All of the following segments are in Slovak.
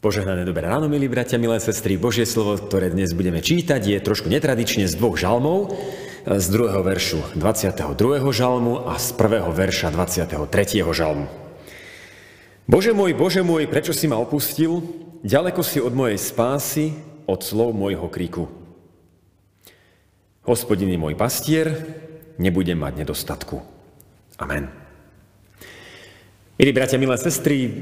Požehnané dobré ráno, milí bratia, milé sestry. Božie slovo, ktoré dnes budeme čítať, je trošku netradične z dvoch žalmov. Z 2. veršu 22. žalmu a z 1. verša 23. žalmu. Bože môj, prečo si ma opustil? Ďaleko si od mojej spásy, od slov môjho kriku. Hospodin je môj pastier, nebudem mať nedostatku. Amen. Milí bratia, milé sestry,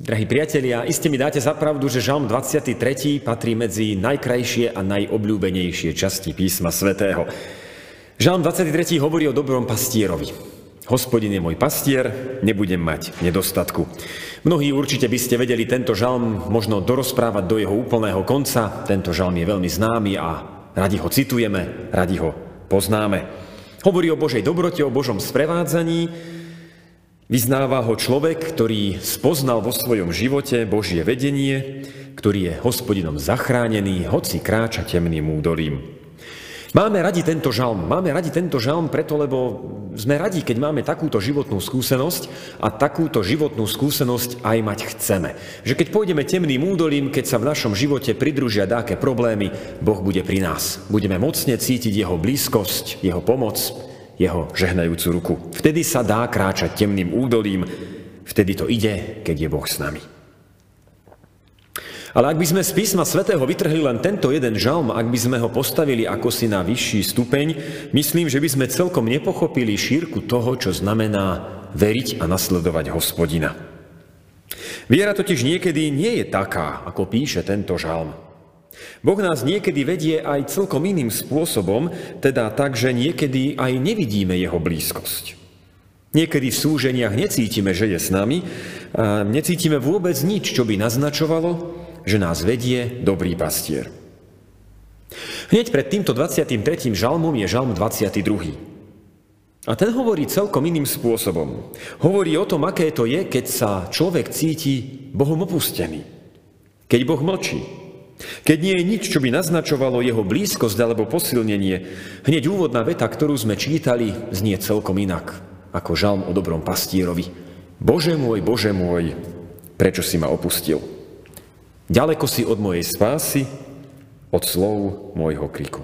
drahí priatelia, iste mi dáte za pravdu, že žalm 23. patrí medzi najkrajšie a najobľúbenejšie časti písma svätého. Žalm 23. hovorí o dobrom pastierovi. Hospodin je môj pastier, nebudem mať nedostatku. Mnohí určite by ste vedeli tento žalm možno dorozprávať do jeho úplného konca. Tento žalm je veľmi známy a radi ho citujeme, radi ho poznáme. Hovorí o Božej dobrote, o Božom sprevádzaní. Vyznáva ho človek, ktorý spoznal vo svojom živote Božie vedenie, ktorý je Hospodinom zachránený, hoci kráča temným údolím. Máme radi tento žalm preto, lebo sme radi, keď máme takúto životnú skúsenosť a takúto životnú skúsenosť aj mať chceme. Že keď pôjdeme temným údolím, keď sa v našom živote pridružia dáke problémy, Boh bude pri nás. Budeme mocne cítiť jeho blízkosť, jeho pomoc, jeho žehnajúcu ruku. Vtedy sa dá kráčať temným údolím, vtedy to ide, keď je Boh s nami. Ale ak by sme z písma svätého vytrhli len tento jeden žalm, ak by sme ho postavili ako si na vyšší stupeň, myslím, že by sme celkom nepochopili šírku toho, čo znamená veriť a nasledovať Hospodina. Viera totiž niekedy nie je taká, ako píše tento žalm. Boh nás niekedy vedie aj celkom iným spôsobom, teda tak, že niekedy aj nevidíme jeho blízkosť. Niekedy v súženiach necítime, že je s nami, a necítime vôbec nič, čo by naznačovalo, že nás vedie dobrý pastier. Hneď pred týmto 23. žalmom je žalm 22. A ten hovorí celkom iným spôsobom. Hovorí o tom, aké to je, keď sa človek cíti Bohom opustený. Keď Boh mlčí. Keď nie je nič, čo by naznačovalo jeho blízkosť alebo posilnenie, hneď úvodná veta, ktorú sme čítali, znie celkom inak, ako žalm o dobrom pastírovi. Bože môj, prečo si ma opustil? Ďaleko si od mojej spásy, od slov môjho kriku.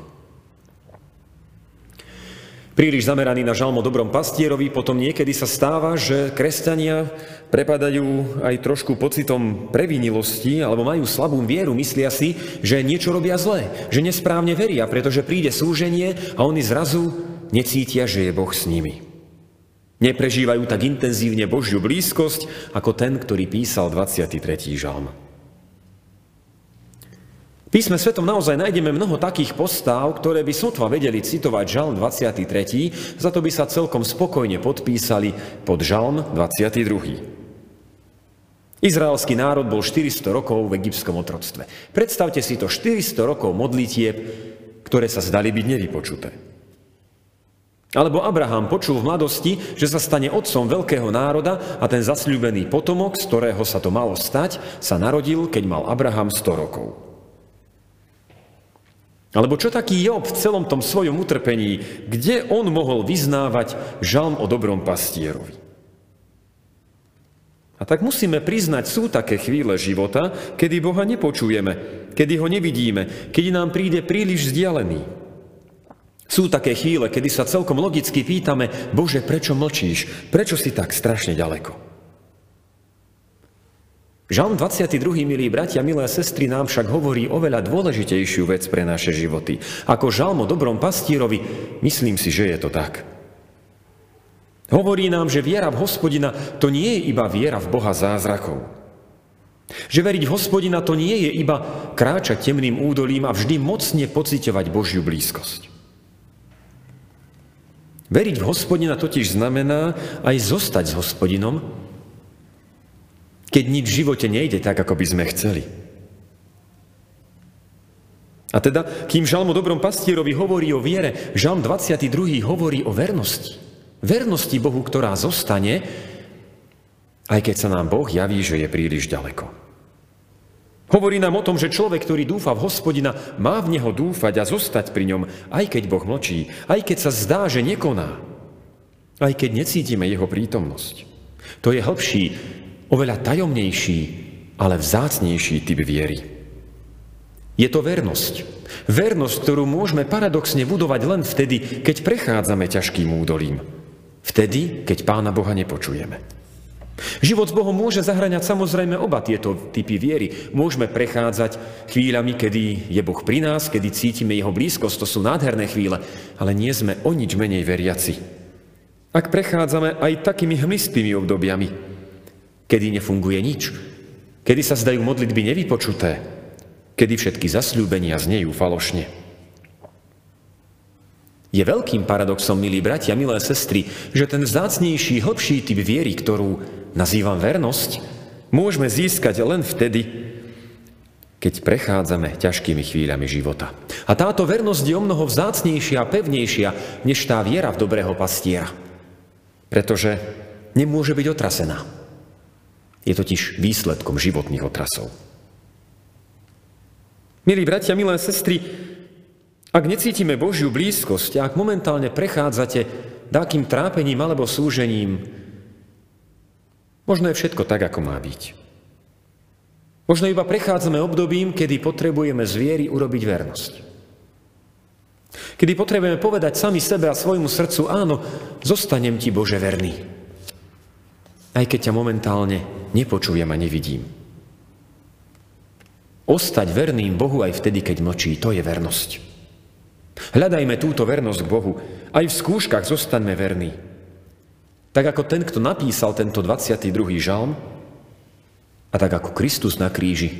Príliš zameraný na žalm o dobrom pastierovi, potom niekedy sa stáva, že kresťania prepadajú aj trošku pocitom previnilosti alebo majú slabú vieru, myslia si, že niečo robia zlé, že nesprávne veria, pretože príde súženie a oni zrazu necítia, že je Boh s nimi. Neprežívajú tak intenzívne Božiu blízkosť ako ten, ktorý písal 23. žalm. V písme svetom naozaj nájdeme mnoho takých postáv, ktoré by sotva vedeli citovať žalm 23, za to by sa celkom spokojne podpísali pod žalm 22. Izraelský národ bol 400 rokov v egyptskom otroctve. Predstavte si to, 400 rokov modlitieb, ktoré sa zdali byť nevypočuté. Alebo Abraham počul v mladosti, že sa stane otcom veľkého národa a ten zasľúbený potomok, z ktorého sa to malo stať, sa narodil, keď mal Abraham 100 rokov. Alebo čo taký Job v celom tom svojom utrpení, kde on mohol vyznávať žalm o dobrom pastierovi? A tak musíme priznať, sú také chvíle života, kedy Boha nepočujeme, kedy ho nevidíme, kedy nám príde príliš vzdialený. Sú také chvíle, kedy sa celkom logicky pýtame, Bože, prečo mlčíš? Prečo si tak strašne ďaleko? Žalm 22, milí bratia, milé sestry, nám však hovorí oveľa dôležitejšiu vec pre naše životy. Ako žalm o dobrom pastírovi, myslím si, že je to tak. Hovorí nám, že viera v Hospodina to nie je iba viera v Boha zázrakov. Že veriť v Hospodina to nie je iba kráčať temným údolím a vždy mocne pociťovať Božiu blízkosť. Veriť v Hospodina totiž znamená aj zostať s Hospodinom, keď nič v živote nejde tak, ako by sme chceli. A teda, kým žalm o dobrom pastierovi hovorí o viere, žalm 22. hovorí o vernosti. Vernosti Bohu, ktorá zostane, aj keď sa nám Boh javí, že je príliš ďaleko. Hovorí nám o tom, že človek, ktorý dúfa v Hospodina, má v neho dúfať a zostať pri ňom, aj keď Boh mlčí, aj keď sa zdá, že nekoná, aj keď necítime jeho prítomnosť. To je hlbší, oveľa tajomnejší a ale vzácnejší typ viery. Je to vernosť. Vernosť, ktorú môžeme paradoxne budovať len vtedy, keď prechádzame ťažkým údolím. Vtedy, keď Pána Boha nepočujeme. Život s Bohom môže zahŕňať samozrejme oba tieto typy viery. Môžeme prechádzať chvíľami, kedy je Boh pri nás, kedy cítime jeho blízkosť, to sú nádherné chvíle, ale nie sme o nič menej veriaci. Ak prechádzame aj takými hmlistými obdobiami, kedy nefunguje nič, kedy sa zdajú modlitby nevypočuté, kedy všetky zasľúbenia znejú falošne. Je veľkým paradoxom, milí bratia, milé sestry, že ten vzácnejší, hlbší typ viery, ktorú nazývam vernosť, môžeme získať len vtedy, keď prechádzame ťažkými chvíľami života. A táto vernosť je omnoho vzácnejšia a pevnejšia, než tá viera v dobrého pastiera. Pretože nemôže byť otrasená. Je totiž výsledkom životných otrasov. Milí bratia, milé sestry, ak necítime Božiu blízkosť, ak momentálne prechádzate takým trápením alebo súžením, možno je všetko tak, ako má byť. Možno iba prechádzame obdobím, kedy potrebujeme z viery urobiť vernosť. Kedy potrebujeme povedať sami sebe a svojmu srdcu, áno, zostanem ti, Bože, verný. Aj keď ťa momentálne nepočujem a nevidím. Ostať verným Bohu aj vtedy, keď mlčí, to je vernosť. Hľadajme túto vernosť k Bohu. Aj v skúškach zostaňme verní. Tak ako ten, kto napísal tento 22. žalm, a tak ako Kristus na kríži,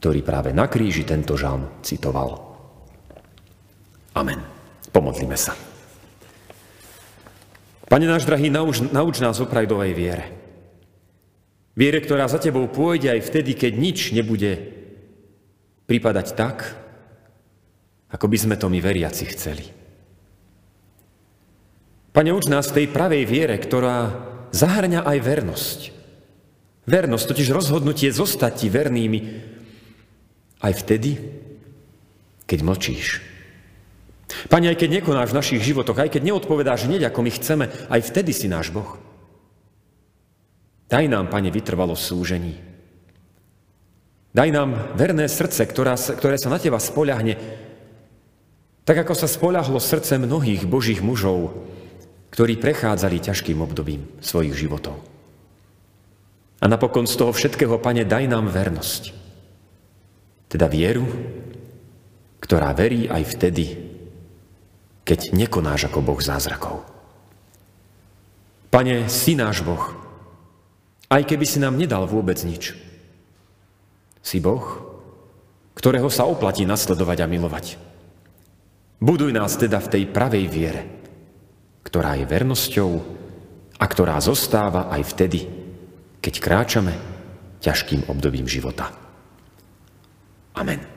ktorý práve na kríži tento žalm citoval. Amen. Pomodlíme sa. Pane náš drahý, nauč nás opravdovej viere. Viere, ktorá za tebou pôjde aj vtedy, keď nič nebude pripadať tak, ako by sme to my veriaci chceli. Pane, uč nás tej pravej viere, ktorá zahŕňa aj vernosť. Vernosť, totiž rozhodnutie zostať ti vernými aj vtedy, keď mlčíš. Pane, aj keď nekonáš v našich životoch, aj keď neodpovedáš hneď, ako my chceme, aj vtedy si náš Boh. Daj nám, Pane, vytrvalo súžení. Daj nám verné srdce, ktoré sa na teba spoľahne, tak ako sa spoľahlo srdce mnohých Božích mužov, ktorí prechádzali ťažkým obdobím svojich životov. A napokon z toho všetkého, Pane, daj nám vernosť. Teda vieru, ktorá verí aj vtedy, keď nekonáš ako Boh zázrakov. Pane, si náš Boh, aj keby si nám nedal vôbec nič. Si Boh, ktorého sa oplatí nasledovať a milovať. Buduj nás teda v tej pravej viere, ktorá je vernosťou a ktorá zostáva aj vtedy, keď kráčame ťažkým obdobím života. Amen.